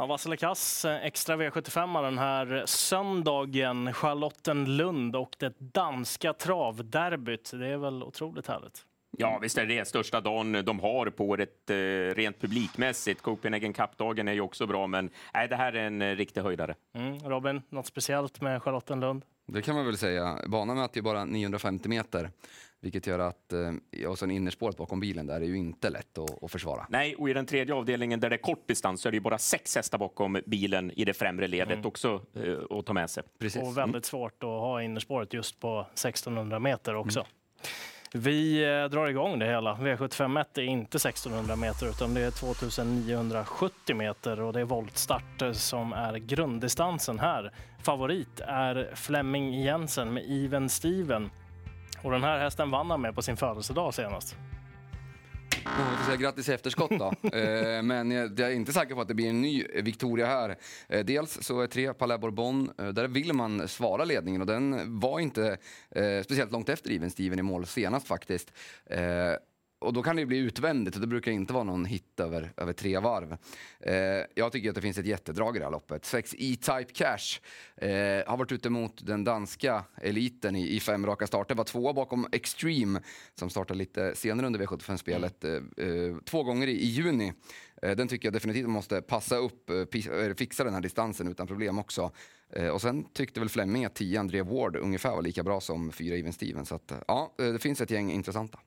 Ja, Vassel Kass, extra V75 den här söndagen, Charlottenlund och det danska travderbyt. Det är väl otroligt härligt. Ja, visst är det största dagen de har på ett rent publikmässigt. Copenhagen Cup-dagen är ju också bra, men det här är en riktig höjdare. Robin, något speciellt med Charlottenlund? Det kan man väl säga. Banan möter ju bara 950 meter. Vilket gör att, och sen innerspåret bakom bilen där är ju inte lätt att försvara. Nej, och i den tredje avdelningen där det är kort distans så är det ju bara 6 hästar bakom bilen i det främre ledet också att ta med sig. Precis. Och väldigt svårt att ha innerspåret just på 1600 meter också. Vi drar igång det hela. V75 är inte 1600 meter utan det är 2970 meter och det är voltstart som är grunddistansen här. Favorit är Flemming Jensen med Even Steven. Och den här hästen vann han med på sin födelsedag senast. Jag vill säga grattis i efterskott då. Men jag är inte säker på att det blir en ny Victoria här. Dels så är 3 Palais Bourbon. Där vill man svara ledningen och den var inte speciellt långt efter Even Steven i mål senast faktiskt. Och då kan det ju bli utvändigt och det brukar inte vara någon hit över 3 varv. Jag tycker att det finns ett jättedrag i det här loppet. 6 E-Type Cash har varit ute mot den danska eliten i 5 raka starter. Var 2 bakom Extreme som startade lite senare under V75-spelet. 2 gånger i juni. Den tycker jag definitivt måste passa upp, fixa den här distansen utan problem också. Och sen tyckte väl Flemming att Tea Andrea Ward ungefär var lika bra som 4 Even Steven. Så att, ja, det finns ett gäng intressanta.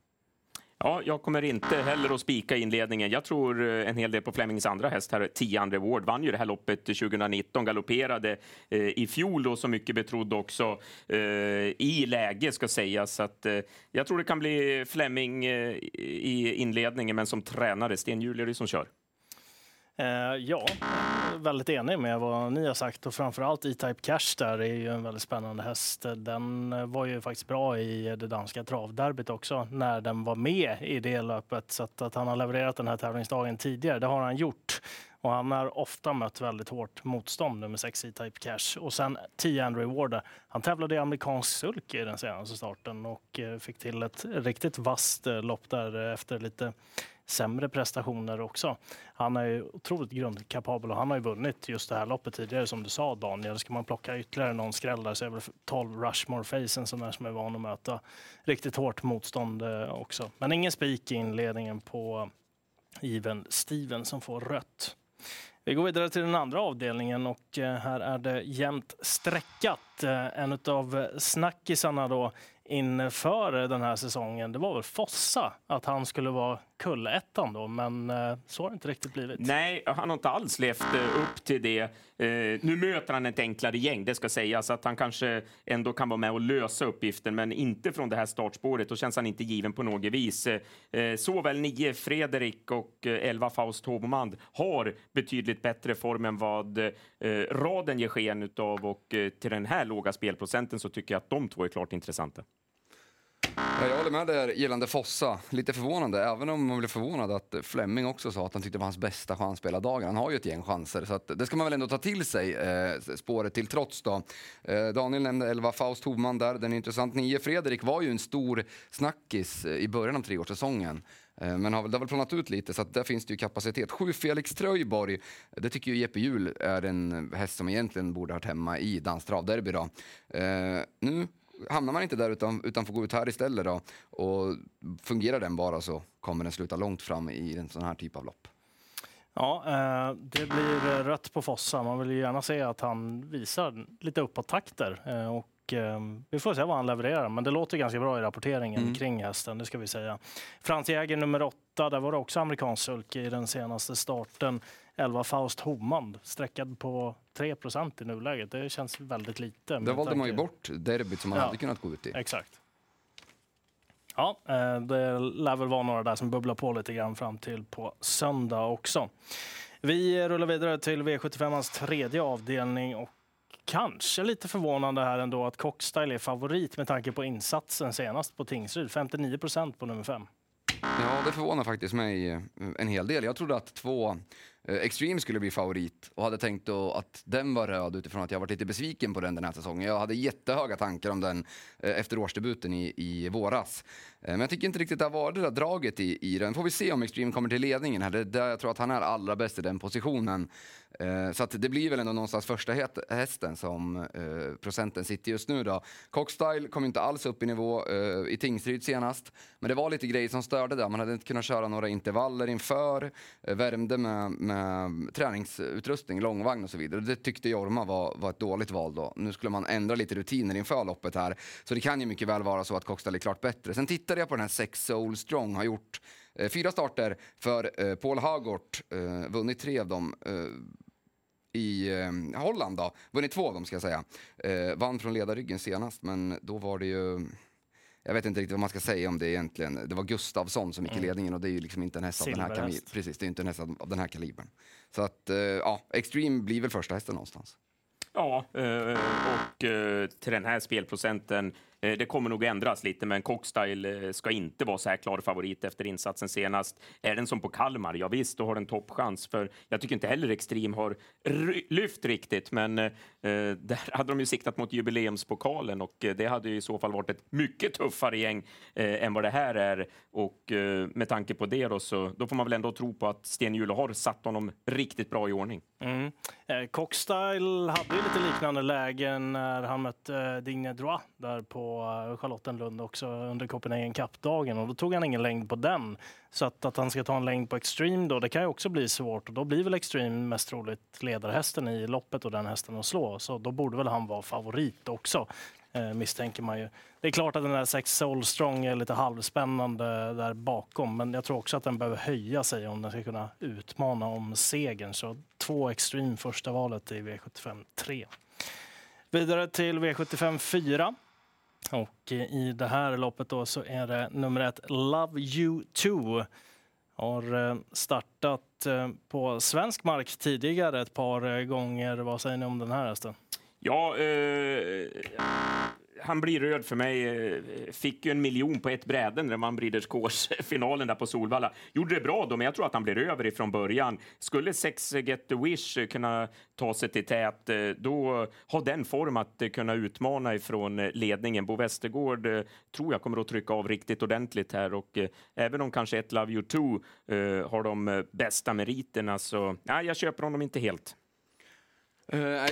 Ja, jag kommer inte heller att spika inledningen. Jag tror en hel del på Flemings andra häst här, Tea Andrea Ward. Vann ju det här loppet 2019, galopperade i fjol då, så mycket betrodd också i läge ska sägas. Att jag tror det kan bli Flemming i inledningen, men som tränare, Sten Juhl är det som kör. Ja, väldigt enig med vad ni har sagt och framförallt E-Type Cash där är ju en väldigt spännande häst. Den var ju faktiskt bra i det danska travderbyt också när den var med i det löpet, så att han har levererat den här tävlingsdagen tidigare, det har han gjort. Och han har ofta mött väldigt hårt motstånd, nummer 6 E-Type Cash. Och sen Tea Andrea Ward. Han tävlade i amerikansk sulk i den senaste starten och fick till ett riktigt vasst lopp där efter lite sämre prestationer också. Han är ju otroligt grundkapabel och han har ju vunnit just det här loppet tidigare som du sa, Daniel. Ska man plocka ytterligare någon skräll där så är väl 12 Rushmore-facen som är van att möta riktigt hårt motstånd också. Men ingen spik i inledningen på Even Steven som får rött. Vi går vidare till den andra avdelningen och här är det jämnt sträckat. En av snackisarna då inför den här säsongen, det var väl Fossa, att han skulle vara kullettan då, men så har det inte riktigt blivit. Nej, han har inte alls levt upp till det. Nu möter han ett enklare gäng, det ska sägas, att han kanske ändå kan vara med och lösa uppgiften, men inte från det här startspåret, och känns han inte given på något vis. Såväl 9 Fredrik och 11 Faust Hovmand har betydligt bättre form än vad raden ger sken utav, och till den här låga spelprocenten så tycker jag att de två är klart intressanta. Jag håller med där gällande Fossa. Lite förvånande, även om man blev förvånad att Flemming också sa att han tyckte det var hans bästa chansspelardagen. Han har ju ett gäng chanser, så att det ska man väl ändå ta till sig, spåret till trots då. Daniel nämnde 11 Faust Hovmand där, den är intressant. 9 Fredrik var ju en stor snackis i början av treårssäsongen. Men har väl, det har väl planat ut lite, så att där finns det ju kapacitet. 7 Felix Tröjborg, det tycker ju Jeppe Juul är en häst som egentligen borde ha varit hemma i Dansk Travderby då. Nu hamnar man inte där utan får gå ut här istället då, och fungerar den bara så kommer den sluta långt fram i en sån här typ av lopp. Ja, det blir rött på Fossa. Man vill ju gärna se att han visar lite uppåt takter och vi får se vad han levererar, men det låter ganska bra i rapporteringen kring hästen, det ska vi säga. Frans Jäger nummer 8, där var det också amerikansk sulk i den senaste starten. 11 Faust Hovmand, sträckad på 3% i nuläget. Det känns väldigt lite. Där valde man ju bort derbyt som man hade kunnat gå ut i. Exakt. Ja, det lär väl vara några där som bubblar på lite grann fram till på söndag också. Vi rullar vidare till V75-ans tredje avdelning och kanske lite förvånande här ändå att Cockstyle är favorit med tanke på insatsen senast på Tingsryd. 59% på nummer 5. Ja, det förvånar faktiskt mig en hel del. Jag trodde att 2 Extreme skulle bli favorit och hade tänkt då att den var röd utifrån att jag varit lite besviken på den här säsongen. Jag hade jättehöga tankar om den efter årsdebuten i våras. Men jag tycker inte riktigt att det var det där draget i den. Får vi se om Extreme kommer till ledningen här. Det är där jag tror att han är allra bäst i den positionen. Så att det blir väl ändå någonstans första hästen som procenten sitter just nu då. Cockstyle kom inte alls upp i nivå i Tingsryd senast. Men det var lite grejer som störde där. Man hade inte kunnat köra några intervaller inför. Värmde med träningsutrustning, långvagn och så vidare. Det tyckte Jorma var ett dåligt val då. Nu skulle man ändra lite rutiner inför loppet här. Så det kan ju mycket väl vara så att Cockstyle är klart bättre. Sen tittade jag på den här 6 Soul Strong. Har gjort 4 starter för Paul Hagort. Vunnit 3 av dem. I Holland då. Vunnit 2 av dem ska jag säga. Vann från ledarryggen senast. Men då var det ju... Jag vet inte riktigt vad man ska säga om det egentligen. Det var Gustavsson som gick i ledningen och det är ju liksom inte en häst av den här precis, det är inte en häst av den här kalibern. Så att ja, Extreme blir väl första hästen någonstans. Ja, och till den här spelprocenten, det kommer nog ändras lite, men Cockstyle ska inte vara så här klar favorit efter insatsen senast. Är den som på Kalmar? Ja visst, då har den toppchans, för jag tycker inte heller Extreme har lyft riktigt, men där hade de ju siktat mot jubileumspokalen och det hade ju i så fall varit ett mycket tuffare gäng än vad det här är, och med tanke på det då, så då får man väl ändå tro på att Sten Juhl har satt honom riktigt bra i ordning. Cockstyle hade ju lite liknande lägen när han mötte Digne Droit där på Charlottenlund också under Copenhagen Cup-dagen, och då tog han ingen längd på den, så att han ska ta en längd på Extreme då, det kan ju också bli svårt, och då blir väl Extreme mest troligt ledarhästen i loppet och den hästen att slå, så då borde väl han vara favorit också, misstänker man ju. Det är klart att den där 6 Soul Strong är lite halvspännande där bakom, men jag tror också att den behöver höja sig om den ska kunna utmana om segern, så 2 Extreme första valet i V75 3. Vidare till V75 4. Och i det här loppet då så är det nummer 1 Love You Too. Har startat på svensk mark tidigare ett par gånger. Vad säger ni om den här hästen? Ja, han blir röd för mig. Fick ju 1 miljon på ett bräden när man brider finalen där på Solvalla. Gjorde det bra då, men jag tror att han blir över ifrån början. Skulle 6 Get the Wish kunna ta sig till tät, då har den form att kunna utmana ifrån ledningen. Bo Westergård tror jag kommer att trycka av riktigt ordentligt här, och även om kanske 1 Love You Too har de bästa meriterna, så nej, jag köper honom inte helt.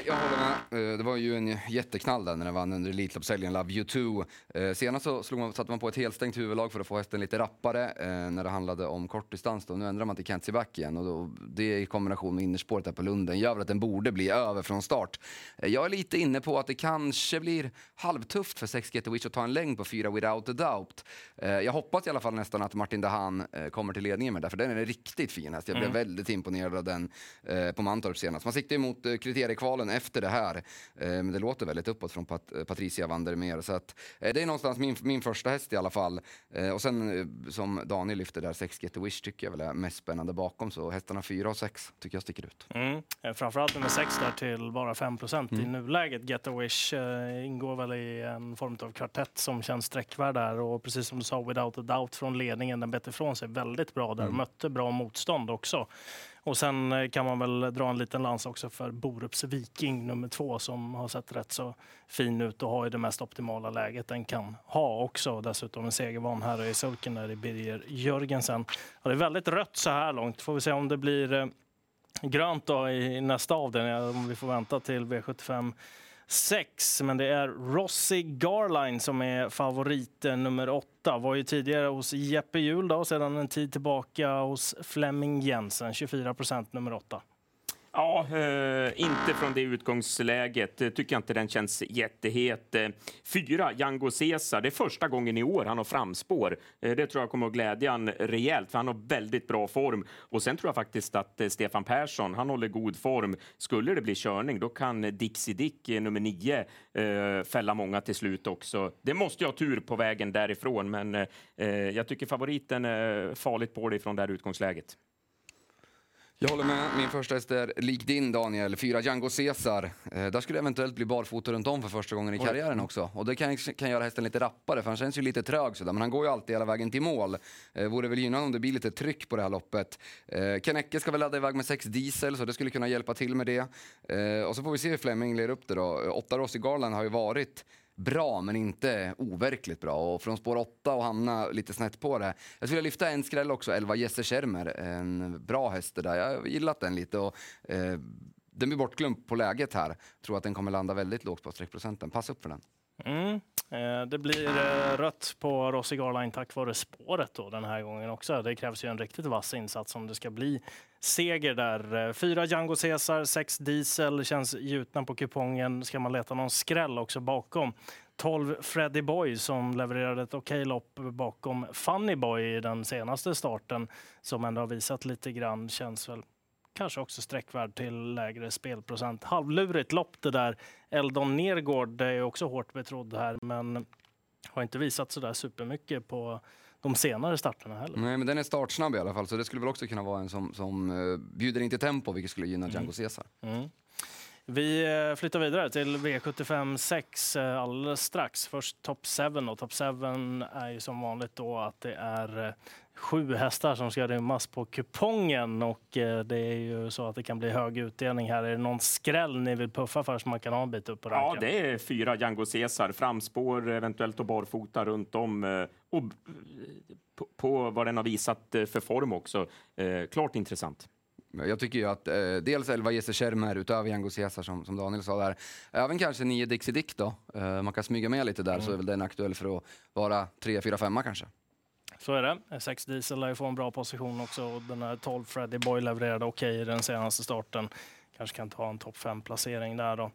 Jag håller med. Det var ju en jätteknall där när den vann under Elitloppshelgen, Love You Too. Senast så satte man på ett helstängt huvudlag för att få hästen lite rappare när det handlade om kortdistans då. Nu ändrar man till Kenzie Back igen, och då, det i kombination med innerspåret där på Lunden gör att den borde bli över från start. Jag är lite inne på att det kanske blir halvtufft för 6 Get the Wish att ta en längd på 4 Without a Doubt. Jag hoppas i alla fall nästan att Martin Dahan kommer till ledningen med det, för den är en riktigt fin häst. Jag blev väldigt imponerad av den på Mantorp senast. Man siktar emot kriterier i kvalen efter det här, men det låter väldigt uppåt från Patricia Vandermeer, så att det är någonstans min första häst i alla fall, och sen som Daniel lyfter där, 6 Get the Wish tycker jag väl är mest spännande bakom, så hästarna 4 och 6 tycker jag sticker ut. Framförallt nummer 6 där till bara 5% i nuläget. Get the Wish ingår väl i en form av kvartett som känns sträckvärd där, och precis som du sa, Without a Doubt från ledningen, den bet ifrån sig väldigt bra där, mötte bra motstånd också. Och sen kan man väl dra en liten lans också för Borups Viking nummer 2 som har sett rätt så fin ut och har ju det mest optimala läget den kan ha också. Dessutom en segervan här i sulken där i Birger Jörgensen. Ja, det är väldigt rött så här långt. Får vi se om det blir grönt då i nästa avdelning, om vi får vänta till V75 6, men det är Rossi Garline som är favoriten nummer 8. Var ju tidigare hos Jeppe Juul då, sedan en tid tillbaka hos Flemming Jensen, 24% nummer 8. Ja, inte från det utgångsläget. Tycker jag inte den känns jättehet. 4, Django Caesar. Det är första gången i år han har framspår. Det tror jag kommer att glädja han rejält, för han har väldigt bra form. Och sen tror jag faktiskt att Stefan Persson, han håller god form. Skulle det bli körning, då kan Dixie Dick nummer 9 fälla många till slut också. Det måste jag ha tur på vägen därifrån, men jag tycker favoriten är farligt på det från det här utgångsläget. Jag håller med. Min första häst är lik din, Daniel. 4 Django Caesar. Där skulle eventuellt bli barfota runt om för första gången i karriären också. Och det kan göra hästen lite rappare, för han känns ju lite trög sådär. Men han går ju alltid hela vägen till mål. Vore väl gynnande om det blir lite tryck på det här loppet. Kennecke ska väl ladda iväg med 6 Diesel, så det skulle kunna hjälpa till med det. Och så får vi se hur Fleming ler upp det då. 8 Rossi Garline har ju varit bra, men inte overkligt bra. Och från spår 8 och hamna lite snett på det. Jag skulle lyfta en skräll också, 11 Jesse Kärmer. En bra häst där, jag har gillat den lite. Och den blir bortglömd på läget här. Tror att den kommer landa väldigt lågt på streckprocenten. Pass upp för den. Det blir rött på Rossi Garline tack vare spåret då, den här gången också. Det krävs ju en riktigt vass insats om det ska bli seger där. 4 Django Caesar, 6 Diesel känns gjutna på kupongen. Ska man leta någon skräll också bakom? 12 Freddy Boy som levererade ett okej lopp bakom Funny Boy i den senaste starten, som ändå har visat lite grann, känns väl kanske också sträckvärd till lägre spelprocent. Halvlurigt lopp det där. Eldon Nergård är också hårt betrodd här, men har inte visat så där supermycket på de senare starterna heller. Nej, men den är startsnabb i alla fall, så det skulle väl också kunna vara en som bjuder in till tempo, vilket skulle gynna Django Caesar. Vi flyttar vidare till V75 6 alldeles strax. Först Top 7. Och Top 7 är ju som vanligt då att det är 7 hästar som ska rymmas på kupongen. Och det är ju så att det kan bli hög utdelning här. Är det någon skräll ni vill puffa för som man kan ha en bit upp på ranken? Ja, det är 4 Django Caesar. Framspår, eventuellt och barfota runt om. Och på vad den har visat för form också. Klart intressant. Jag tycker ju att dels 11 Jesse Kärmer utöver Django Caesar som Daniel sa där. Även kanske 9 Dixie Dick då. Man kan smyga med lite där, så är väl den aktuell för att vara 3, 4, 5 kanske. Så är det. 6 Diesel lär ju få en bra position också. Och den här 12 Freddy Boy levererade okej i den senaste starten. Kanske kan ta en topp 5-placering där då.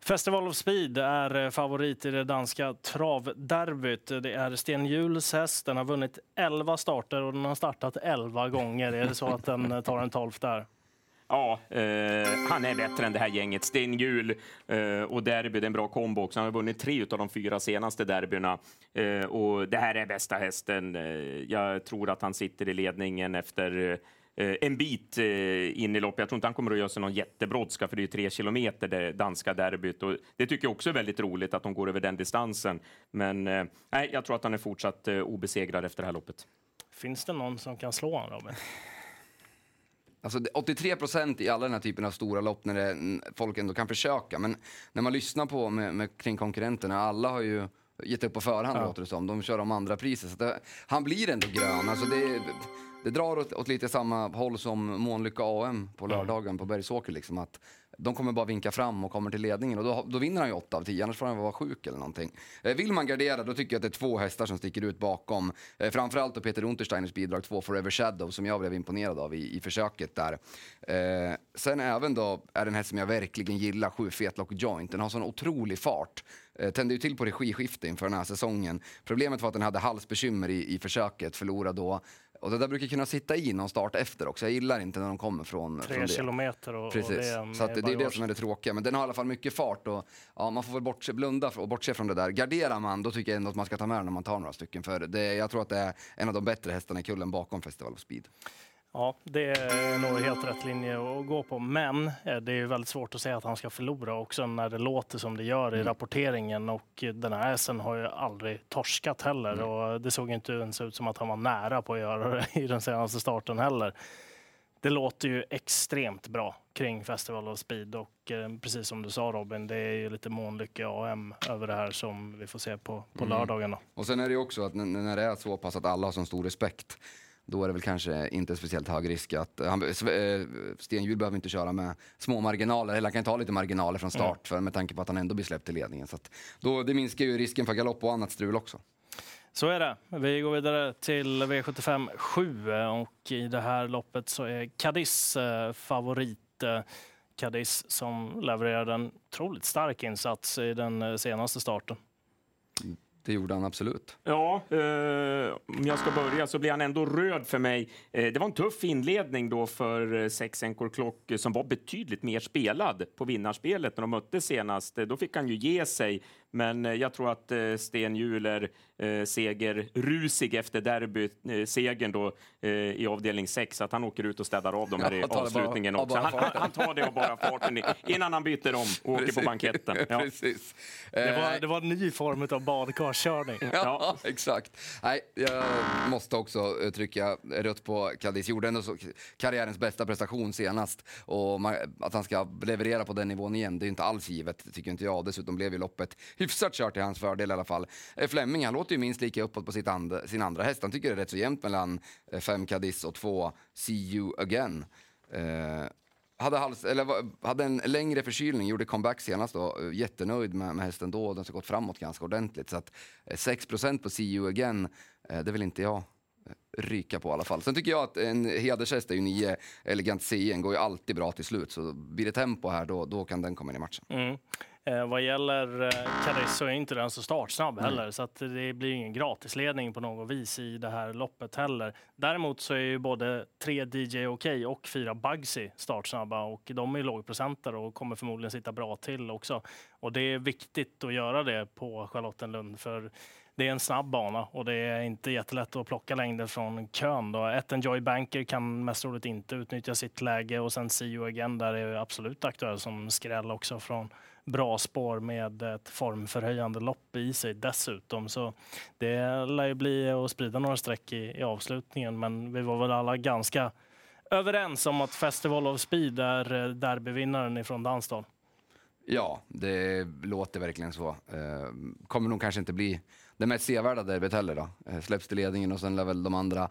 Festival of Speed är favorit i det danska travderbyt. Det är Sten Juhls häst. Den har vunnit 11 starter och den har startat 11 gånger. Är det så att den tar en 12 där? Ja, han är bättre än det här gänget. Sten Juhl och derby, det är en bra kombo också. Han har vunnit 3 av de 4 senaste derbyna. Och det här är bästa hästen. Jag tror att han sitter i ledningen efter... en bit in i lopp. Jag tror inte han kommer att göra sig någon jättebrådska, för det är ju 3 kilometer det danska derbyt. Och det tycker jag också är väldigt roligt att de går över den distansen. Men nej, jag tror att han är fortsatt obesegrad efter det här loppet. Finns det någon som kan slå honom, Robin? Alltså 83% i alla den här typen av stora lopp när folk ändå kan försöka. Men när man lyssnar på kring konkurrenterna, alla har ju gett upp på förhand, låter det som. De kör om andra priser. Så det, han blir ändå grön. Alltså det drar åt lite samma håll som Månlycka AM på lördagen på Bergsåker. Liksom, att de kommer bara vinka fram och kommer till ledningen. Och då vinner han ju 8 av 10, annars får han vara sjuk eller någonting. Vill man gardera, då tycker jag att det är 2 hästar som sticker ut bakom. Framförallt då Peter Untersteiners bidrag 2 Forever Shadow, som jag blev imponerad av i försöket där. Sen även då är den häst som jag verkligen gillar, 7 Fetlock Joint. Den har sån otrolig fart. Tände ju till på regiskifte inför den här säsongen. Problemet var att den hade halsbekymmer i försöket, förlorade då. Och det där brukar kunna sitta i någon start efter också. Jag gillar inte när de kommer från 3 kilometer och precis. Och så det är det som är det tråkiga. Men den har i alla fall mycket fart. Och, ja, man får väl blunda och bortse från det där. Garderar man, då tycker jag ändå att man ska ta med den när man tar några stycken. För jag tror att det är en av de bättre hästarna i kullen bakom Festival of Speed. Ja, det är nog helt rätt linje att gå på. Men det är ju väldigt svårt att säga att han ska förlora också när det låter som det gör i rapporteringen. Och den här hästen har ju aldrig torskat heller. Och det såg inte ens ut som att han var nära på att göra det i den senaste starten heller. Det låter ju extremt bra kring Festival of Speed. Och precis som du sa, Robin, det är ju lite Månlycke AM över det här som vi får se på lördagen. Och sen är det ju också att när det är så pass att alla har så stor respekt, då är det väl kanske inte speciellt hög risk att Sten Juhl behöver inte köra med små marginaler, eller han kan ta lite marginaler från start för med tanke på att han ändå blir släppt i ledningen, så att det minskar ju risken för galopp och annat strul också. Så är det. Vi går vidare till V75 7 och i det här loppet så är Cadiz favorit. Cadiz som levererade en otroligt stark insats i den senaste starten. Det gjorde han absolut. Ja, om jag ska börja så blir han ändå röd för mig. Det var en tuff inledning då för 6 Encore Clock, som var betydligt mer spelad på vinnarspelet när de mötte senast. Då fick han ju ge sig, Men jag tror att Sten Juhl är segerrusig efter derbysegern då i avdelning 6. Att han åker ut och städar av dem här i avslutningen bara, också. Han tar det och bara farten innan han byter om och åker på banketten. Ja. Precis. Det var en ny form av badkarskörning. Ja, exakt. Nej, jag måste också trycka rött på Cadiz. Gjorde ändå karriärens bästa prestation senast. Och att han ska leverera på den nivån igen, det är inte alls givet, tycker inte jag. Dessutom blev ju loppet hyfsat kört i hans fördel i alla fall. Flemming, han låter ju minst lika uppåt på sin andra häst. Han tycker det är rätt så jämnt mellan 5 Cadiz och 2 CU again. Hade en längre förkylning, gjorde comeback senast då. Jättenöjd med hästen då. Den har gått framåt ganska ordentligt. Så att 6% på CU again, det vill inte jag ryka på i alla fall. Sen tycker jag att en hedershäst är ju 9 Elegant CN, går ju alltid bra till slut. Så blir det tempo här, då kan den komma in i matchen. Mm. Vad gäller Cadiz så är inte den så startsnabb heller. Mm. Så att det blir ingen gratisledning på något vis i det här loppet heller. Däremot så är ju både 3 DJ OK och 4 Bugsy startsnabba. Och de är lågprocentare och kommer förmodligen sitta bra till också. Och det är viktigt att göra det på Charlottenlund, för det är en snabb bana och det är inte jättelätt att plocka längder från kön. Då. Ett Enjoy Banker kan mest roligt inte utnyttja sitt läge, och sen CU again där är absolut aktuell som skräll också från bra spår med ett formförhöjande lopp i sig dessutom. Så det lär ju bli att sprida några streck i avslutningen, men vi var väl alla ganska överens om att Festival of Speed är derbyvinnaren ifrån Dansdal. Ja, det låter verkligen så. Kommer nog kanske inte bli det mest sevärda derbyt heller då. Släpps till ledningen och sen lär väl de andra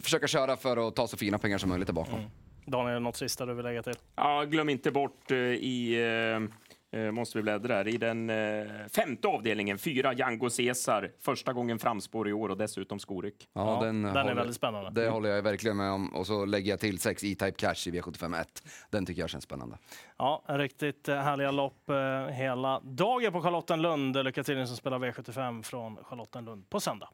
försöka köra för att ta så fina pengar som möjligt bakom. Mm. Daniel, något sista du vill lägga till? Ja, glöm inte bort måste vi bläddra här. I den femte avdelningen, 4 Django Caesar. Första gången framspår i år och dessutom skoryck. Ja, den är väldigt spännande. Det håller jag verkligen med om. Och så lägger jag till 6 E-Type Cash i V75-1. Den tycker jag känns spännande. Ja, riktigt härliga lopp hela dagen på Charlottenlund. Lycka till den som spelar V75 från Charlottenlund på söndag.